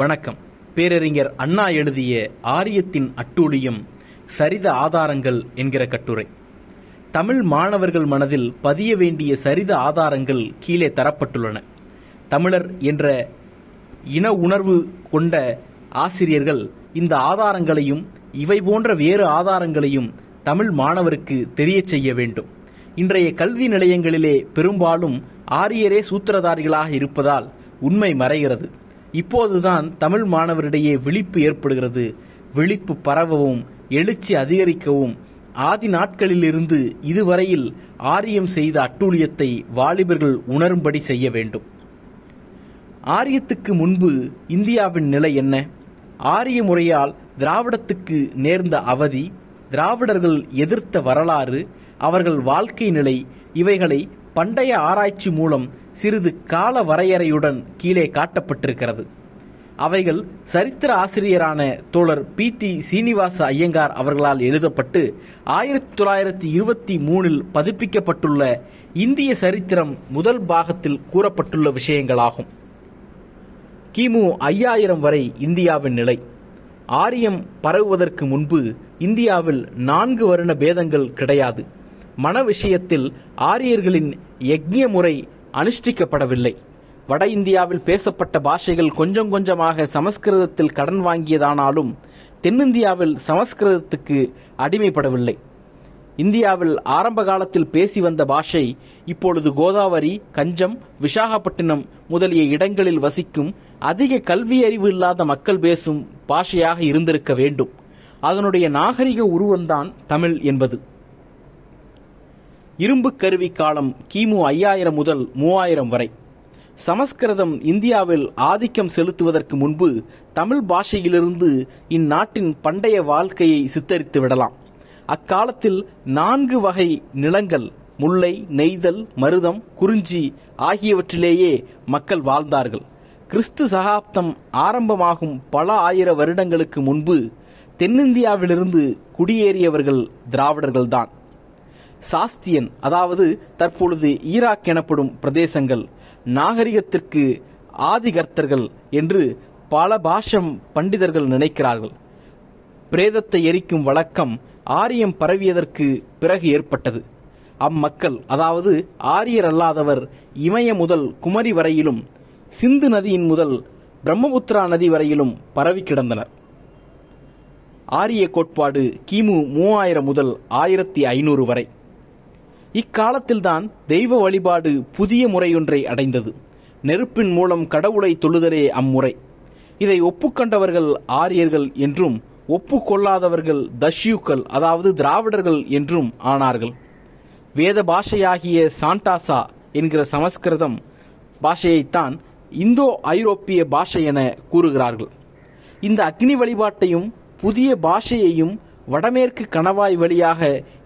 வணக்கம். பேரறிஞர் அண்ணா எழுதிய ஆரியத்தின் அட்டூழியம் சரித ஆதாரங்கள் என்கிற கட்டுரை. தமிழ் மாணவர்கள் மனதில் பதிய வேண்டிய சரித ஆதாரங்கள் கீழே தரப்பட்டுள்ளன. தமிழர் என்ற இன உணர்வு கொண்ட ஆசிரியர்கள் இந்த ஆதாரங்களையும் இவை போன்ற வேறு ஆதாரங்களையும் தமிழ் மாணவருக்கு தெரிய செய்ய வேண்டும். இன்றைய கல்வி நிலையங்களிலே பெரும்பாலும் ஆரியரே சூத்திரதாரிகளாக இருப்பதால் உண்மை மறைகிறது. இப்போதுதான் தமிழ் மாணவரிடையே விழிப்பு ஏற்படுகிறது. விழிப்பு பரவவும் எழுச்சி அதிகரிக்கவும் ஆதி நாட்களிலிருந்து இதுவரையில் ஆரியம் செய்த அட்டூழியத்தை வாலிபர்கள் உணரும்படி செய்ய வேண்டும். ஆரியத்துக்கு முன்பு இந்தியாவின் நிலை என்ன? ஆரிய முறையால் திராவிடத்துக்கு நேர்ந்த அவதி, திராவிடர்கள் எதிர்த்த வரலாறு, அவர்கள் வாழ்க்கை நிலை, இவைகளை பண்டைய ஆராய்ச்சி மூலம் சிறிது கால வரையறையுடன் கீழே காட்டப்பட்டிருக்கிறது. அவைகள் சரித்திர ஆசிரியரான தோழர் பி தி சீனிவாச ஐயங்கார் அவர்களால் எழுதப்பட்டு 1923 பதிப்பிக்கப்பட்டுள்ள இந்திய சரித்திரம் முதல் பாகத்தில் கூறப்பட்டுள்ள விஷயங்களாகும். கிமு 5000 வரை இந்தியாவின் நிலை. ஆரியம் பரவுவதற்கு முன்பு இந்தியாவில் 4 வருண பேதங்கள் கிடையாது. மன விஷயத்தில் ஆரியர்களின் யக்ஞ முறை அனுஷ்டிக்கப்படவில்லை. வட இந்தியாவில் பேசப்பட்ட பாஷைகள் கொஞ்சம் கொஞ்சமாக சமஸ்கிருதத்தில் கடன் வாங்கியதானாலும் தென்னிந்தியாவில் சமஸ்கிருதத்துக்கு அடிமைப்படவில்லை. இந்தியாவில் ஆரம்ப காலத்தில் பேசி வந்த பாஷை இப்பொழுது கோதாவரி, கஞ்சம், விசாகப்பட்டினம் முதலிய இடங்களில் வசிக்கும் அதிக கல்வியறிவு இல்லாத மக்கள் பேசும் பாஷையாக இருந்திருக்க வேண்டும். அதனுடைய நாகரிக உருவம்தான் தமிழ் என்பது. இரும்பு கருவி காலம் கிமு 5000 முதல் 3000 வரை. சமஸ்கிருதம் இந்தியாவில் ஆதிக்கம் செலுத்துவதற்கு முன்பு தமிழ் பாஷையிலிருந்து இந்நாட்டின் பண்டைய வாழ்க்கையை சித்தரித்து விடலாம். அக்காலத்தில் 4 வகை நிலங்கள், முல்லை, நெய்தல், மருதம், குறிஞ்சி ஆகியவற்றிலேயே மக்கள் வாழ்ந்தார்கள். கிறிஸ்து சகாப்தம் ஆரம்பமாகும் பல ஆயிர வருடங்களுக்கு முன்பு தென்னிந்தியாவிலிருந்து குடியேறியவர்கள் திராவிடர்கள்தான். சாஸ்தியன், அதாவது தற்பொழுது ஈராக் எனப்படும் பிரதேசங்கள், நாகரிகத்திற்கு ஆதிகர்த்தர்கள் என்று பல பாஷம் பண்டிதர்கள் நினைக்கிறார்கள். பிரேதத்தை எரிக்கும் வழக்கம் ஆரியம் பரவியதற்கு பிறகு ஏற்பட்டது. அம்மக்கள், அதாவது ஆரியர் அல்லாதவர், இமய முதல் குமரி வரையிலும் சிந்து நதியின் முதல் பிரம்மபுத்திரா நதி வரையிலும் பரவி கிடந்தனர். ஆரிய கோட்பாடு கிமு 3000 முதல் 1500 வரை. இக்காலத்தில்தான் தெய்வ வழிபாடு புதிய முறையொன்றை அடைந்தது. நெருப்பின் மூலம் கடவுளை தொழுதலே அம்முறை. இதை ஒப்புக்கொண்டவர்கள் ஆரியர்கள் என்றும் ஒப்புக்கொள்ளாதவர்கள் தஷ்யூக்கள், அதாவது திராவிடர்கள் என்றும் ஆனார்கள். வேத பாஷையாகிய சாண்டாசா என்கிற சமஸ்கிருதம் பாஷையைத்தான் இந்தோ ஐரோப்பிய பாஷை என கூறுகிறார்கள். இந்த அக்னி வழிபாட்டையும் புதிய பாஷையையும் வடமேற்கு கணவாய் வழியாக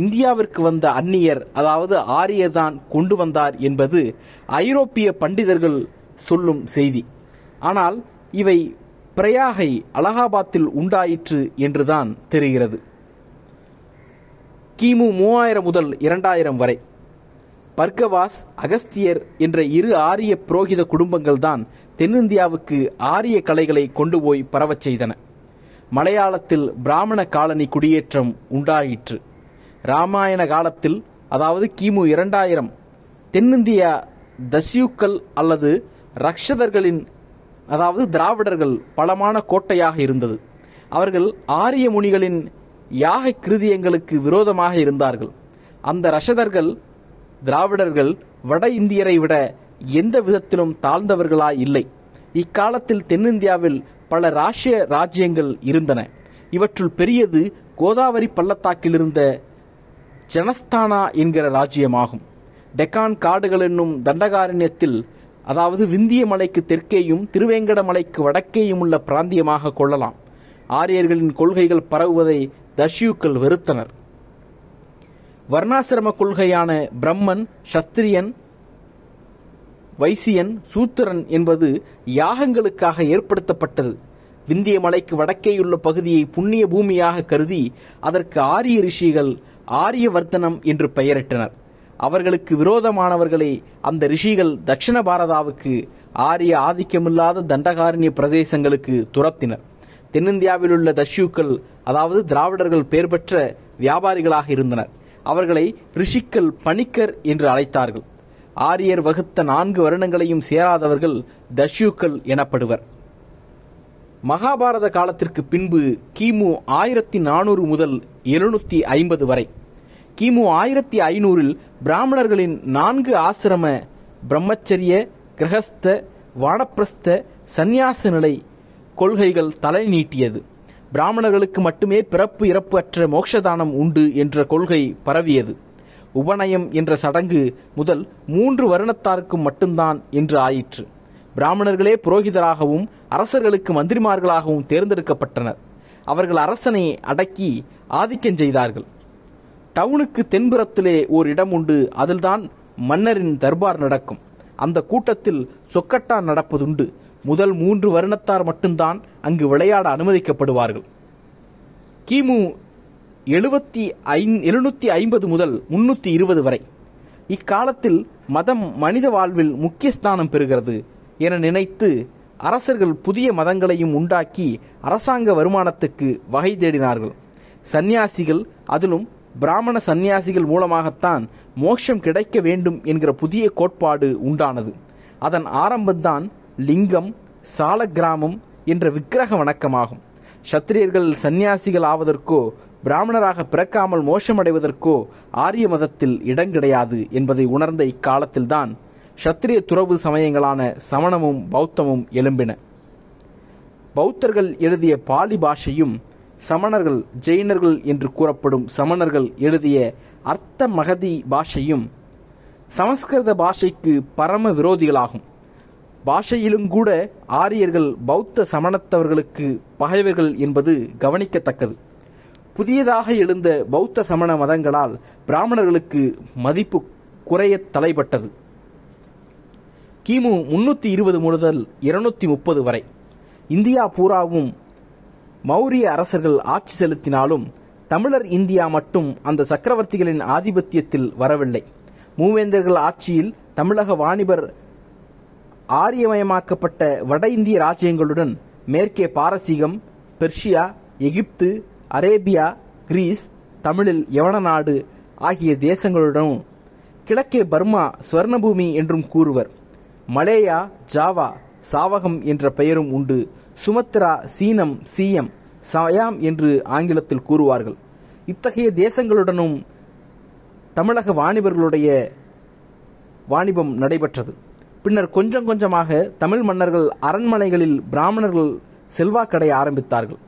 இந்தியாவிற்கு வந்த அந்நியர், அதாவது ஆரியர்தான் கொண்டு வந்தார் என்பது ஐரோப்பிய பண்டிதர்கள் சொல்லும் செய்தி. ஆனால் இவை பிரயாகை, அலகாபாத்தில் உண்டாயிற்று என்றுதான் தெரிகிறது. கிமு 3000 முதல் 2000 வரை. பர்கவாஸ், அகஸ்தியர் என்ற 2 ஆரிய புரோகித குடும்பங்கள்தான் தென்னிந்தியாவுக்கு ஆரிய கலைகளை கொண்டு போய் பரவச் செய்தன. மலையாளத்தில் பிராமண காலனி குடியேற்றம் உண்டாயிற்று. இராமாயண காலத்தில், அதாவது கிமு 2000, தென்னிந்தியா தஸ்யூக்கள் அல்லது ரக்ஷதர்களின், அதாவது திராவிடர்கள் பலமான கோட்டையாக இருந்தது. அவர்கள் ஆரிய முனிகளின் யாக கிருதியங்களுக்கு விரோதமாக இருந்தார்கள். அந்த ரஷதர்கள் திராவிடர்கள் வட இந்தியரை விட எந்த விதத்திலும் தாழ்ந்தவர்களாய் இல்லை. இக்காலத்தில் தென்னிந்தியாவில் பல ராஷ்ய ராஜ்யங்கள் இருந்தன. இவற்றுள் பெரியது கோதாவரி பள்ளத்தாக்கில் இருந்த ஜனஸ்தானா என்கிற ராஜ்யமாகும். டெக்கான் காடுகள் என்னும் தண்டகாரண்யத்தில், அதாவது விந்திய மலைக்கு தெற்கேயும் திருவேங்கட மலைக்கு வடக்கேயும் உள்ள பிராந்தியமாக கொள்ளலாம். ஆரியர்களின் கொள்கைகள் பரவுவதை தஷ்யூக்கள் வெறுத்தனர். வர்ணாசிரம கொள்கையான பிரம்மன், சத்திரியன், வைசியன், சூத்திரன் என்பது யாகங்களுக்காக ஏற்படுத்தப்பட்டது. விந்திய மலைக்கு வடக்கேயுள்ள பகுதியை புண்ணிய பூமியாக கருதி அதற்கு ஆரிய ரிஷிகள் ஆரியவர்த்தனம் என்று பெயரிட்டனர். அவர்களுக்கு விரோதமானவர்களை அந்த ரிஷிகள் தட்சிண பாரதாவுக்கு, ஆரிய ஆதிக்கமில்லாத தண்டகாரண்ய பிரதேசங்களுக்கு துரத்தினர். தென்னிந்தியாவில் உள்ள தஸ்யூக்கள், அதாவது திராவிடர்கள், பெயர் பெற்ற வியாபாரிகளாக இருந்தனர். அவர்களை ரிஷிக்கள், பணிக்கர் என்று அழைத்தார்கள். ஆரியர் வகுத்த 4 வருடங்களையும் சேராதவர்கள் தஸ்யூக்கள் எனப்படுவர். மகாபாரத காலத்திற்கு பின்பு கிமு 1400 முதல் 750 வரை. கிமு 1500 பிராமணர்களின் 4 ஆசிரம பிரம்மச்சரிய, கிரகஸ்த, வானப்பிரஸ்த, சந்நியாச நிலை கொள்கைகள் தலை நீட்டியது. பிராமணர்களுக்கு மட்டுமே பிறப்பு இறப்பு அற்ற மோட்சதானம் உண்டு என்ற கொள்கை பரவியது. உபநயம் என்ற சடங்கு முதல் 3 வருணத்தாருக்கும் மட்டும்தான் என்று ஆயிற்று. பிராமணர்களே புரோகிதராகவும் அரசர்களுக்கு மந்திரிமார்களாகவும் தேர்ந்தெடுக்கப்பட்டனர். அவர்கள் அரசனை அடக்கி ஆதிக்கம் செய்தார்கள். டவுனுக்கு தென்புறத்திலே ஓர் இடம் உண்டு. அதில்தான் மன்னரின் தர்பார் நடக்கும். அந்த கூட்டத்தில் சொக்கட்டா நடப்பதுண்டு. முதல் 3 வருணத்தார் மட்டும்தான் அங்கு விளையாட அனுமதிக்கப்படுவார்கள். கிமு 750 முதல் 320 வரை. இக்காலத்தில் மதம் மனித வாழ்வில் முக்கிய ஸ்தானம் பெறுகிறது என நினைத்து அரசர்கள் புதிய மதங்களையும் உண்டாக்கி அரசாங்க வருமானத்துக்கு வகை தேடினார்கள். சந்நியாசிகள், அதிலும் பிராமண சந்நியாசிகள் மூலமாகத்தான் மோட்சம் கிடைக்க வேண்டும் என்கிற புதிய கோட்பாடு உண்டானது. அதன் ஆரம்பம்தான் லிங்கம், சால கிராமம் என்ற விக்கிரக வணக்கமாகும். சத்திரியர்கள் சந்நியாசிகள் ஆவதற்கோ பிராமணராக பிறக்காமல் மோசமடைவதற்கோ ஆரிய மதத்தில் இடம் கிடையாது என்பதை உணர்ந்த இக்காலத்தில்தான் சத்திரிய துறவு சமயங்களான சமணமும் பௌத்தமும் எழும்பின. பௌத்தர்கள் எழுதிய பாலி பாஷையும், சமணர்கள், ஜெயினர்கள் என்று கூறப்படும் சமணர்கள் எழுதிய அர்த்த மகதி பாஷையும் சமஸ்கிருத பாஷைக்கு பரம விரோதிகளாகும். பாஷையிலும் கூட ஆரியர்கள் பௌத்த சமணத்தவர்களுக்கு பகைவர்கள் என்பது கவனிக்கத்தக்கது. புதியதாக எழுந்த பௌத்த சமண மதங்களால் பிராமணர்களுக்கு மதிப்பு குறைய தலைப்பட்டது. கிமு 320 முதல் 230 வரை. இந்தியா பூராவும் மௌரிய அரசர்கள் ஆட்சி செலுத்தினாலும் தமிழர் இந்தியா மட்டும் அந்த சக்கரவர்த்திகளின் ஆதிபத்தியத்தில் வரவில்லை. மூவேந்தர்கள் ஆட்சியில் தமிழக வாணிபர் ஆரியமயமாக்கப்பட்ட வட இந்திய ராஜ்யங்களுடன் மேற்கே பாரசீகம், பெர்ஷியா, எகிப்து, அரேபியா, கிரீஸ், தமிழில் யவன நாடு ஆகிய தேசங்களுடன், கிழக்கே பர்மா ஸ்வர்ணபூமி என்றும் கூறுவர். மலேயா, ஜாவா, சாவகம் என்ற பெயரும் உண்டு. சுமத்ரா, சீனம், சீயம், சயாம் என்று ஆங்கிலத்தில் கூறுவார்கள். இத்தகைய தேசங்களுடனும் தமிழக வாணிபர்களுடைய வாணிபம் நடைபெற்றது. பின்னர் கொஞ்சம் கொஞ்சமாக தமிழ் மன்னர்கள் அரண்மனைகளில் பிராமணர்கள் செல்வாக்கடைய ஆரம்பித்தார்கள்.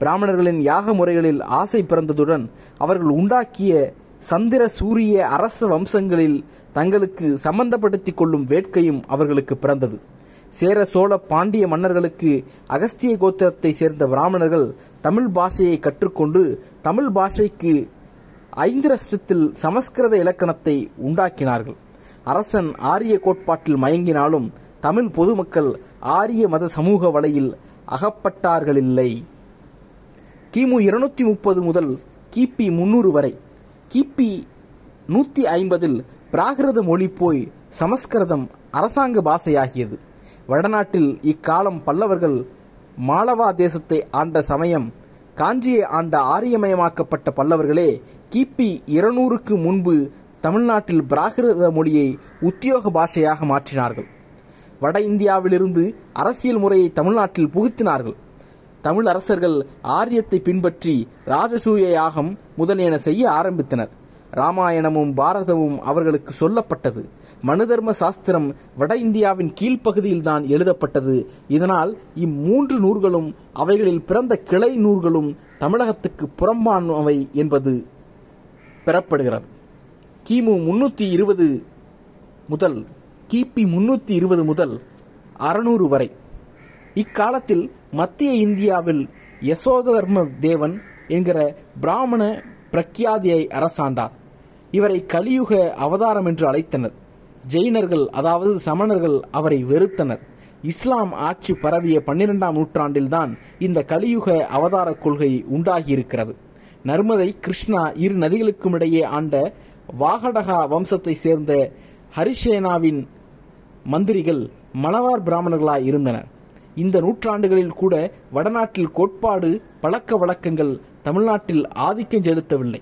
பிராமணர்களின் யாக முறைகளில் ஆசை பிறந்ததுடன் அவர்கள் உண்டாக்கிய சந்திர சூரிய அரச வம்சங்களில் தங்களுக்கு சம்பந்தப்படுத்தி கொள்ளும் வேட்கையும் அவர்களுக்கு பிறந்தது. சேர, சோழ, பாண்டிய மன்னர்களுக்கு அகஸ்திய கோத்திரத்தை சேர்ந்த பிராமணர்கள் தமிழ் பாஷையை கற்றுக்கொண்டு தமிழ் பாஷைக்கு ஐந்திரஷ்டத்தில் சமஸ்கிருத இலக்கணத்தை உண்டாக்கினார்கள். அரசன் ஆரிய கோட்பாட்டில் மயங்கினாலும் தமிழ் பொதுமக்கள் ஆரிய மத சமூக வலையில் அகப்பட்டார்களில்லை. கிமு 230 முதல் கிபி 300 வரை. கிபி 150 பிராகிருத மொழி போய் சமஸ்கிருதம் அரசாங்க பாஷையாகியது. வடநாட்டில் இக்காலம் பல்லவர்கள் மாளவா தேசத்தை ஆண்ட சமயம். காஞ்சியை ஆண்ட ஆரியமயமாக்கப்பட்ட பல்லவர்களே கிபி 200 முன்பு தமிழ்நாட்டில் பிராகிருத மொழியை உத்தியோக பாஷையாக மாற்றினார்கள். வட இந்தியாவிலிருந்து அரசியல் முறையை தமிழ்நாட்டில் புகுத்தினார்கள். தமிழ் அரசர்கள் ஆரியத்தை பின்பற்றி ராஜசூய யாகம் முதலியன செய்ய ஆரம்பித்தனர். இராமாயணமும் பாரதமும் அவர்களுக்கு சொல்லப்பட்டது. மனுதர்ம சாஸ்திரம் வட இந்தியாவின் கீழ்ப்பகுதியில் தான் எழுதப்பட்டது. இதனால் இம்மூன்று நூல்களும் அவைகளில் பிறந்த கிளை நூல்களும் தமிழகத்துக்கு புறம்பானவை என்பது பெறப்படுகிறது. கிமு 320 முதல் கிபி 320 முதல் 600 வரை. இக்காலத்தில் மத்திய இந்தியாவில் யசோதர்ம தேவன் என்கிற பிராமண பிரக்யாதியை அரசாண்டார். இவரை கலியுக அவதாரம் என்று அழைத்தனர். ஜெயினர்கள், அதாவது சமணர்கள், அவரை வெறுத்தனர். இஸ்லாம் ஆட்சி பரவிய 12ஆம் நூற்றாண்டில்தான் இந்த கலியுக அவதார கொள்கை உண்டாகியிருக்கிறது. நர்மதை, கிருஷ்ணா இரு நதிகளுக்கும் இடையே ஆண்ட வாகடகா வம்சத்தை சேர்ந்த ஹரிசேனாவின் மந்திரிகள் மணவார் பிராமணர்களாய் இருந்தனர். இந்த நூற்றாண்டுகளில் கூட வடநாட்டில் கோட்பாடு பழக்க வழக்கங்கள் தமிழ்நாட்டில் ஆதிக்கம் செலுத்தவில்லை.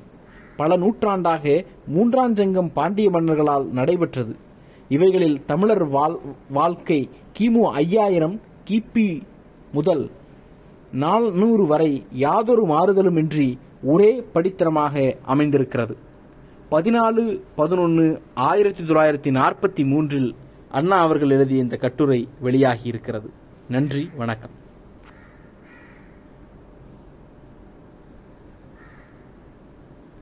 பல நூற்றாண்டாக மூன்றாஞ்சங்கம் பாண்டிய மன்னர்களால் நடைபெற்றது. இவைகளில் தமிழர் வாழ்க்கை கிமு 5000 கிபி முதல் 400 வரை யாதொரு மாறுதலுமின்றி ஒரே படித்தரமாக அமைந்திருக்கிறது. 14/11/1943 அண்ணா அவர்கள் எழுதிய இந்த கட்டுரை வெளியாகி இருக்கிறது. நன்றி, வணக்கம்.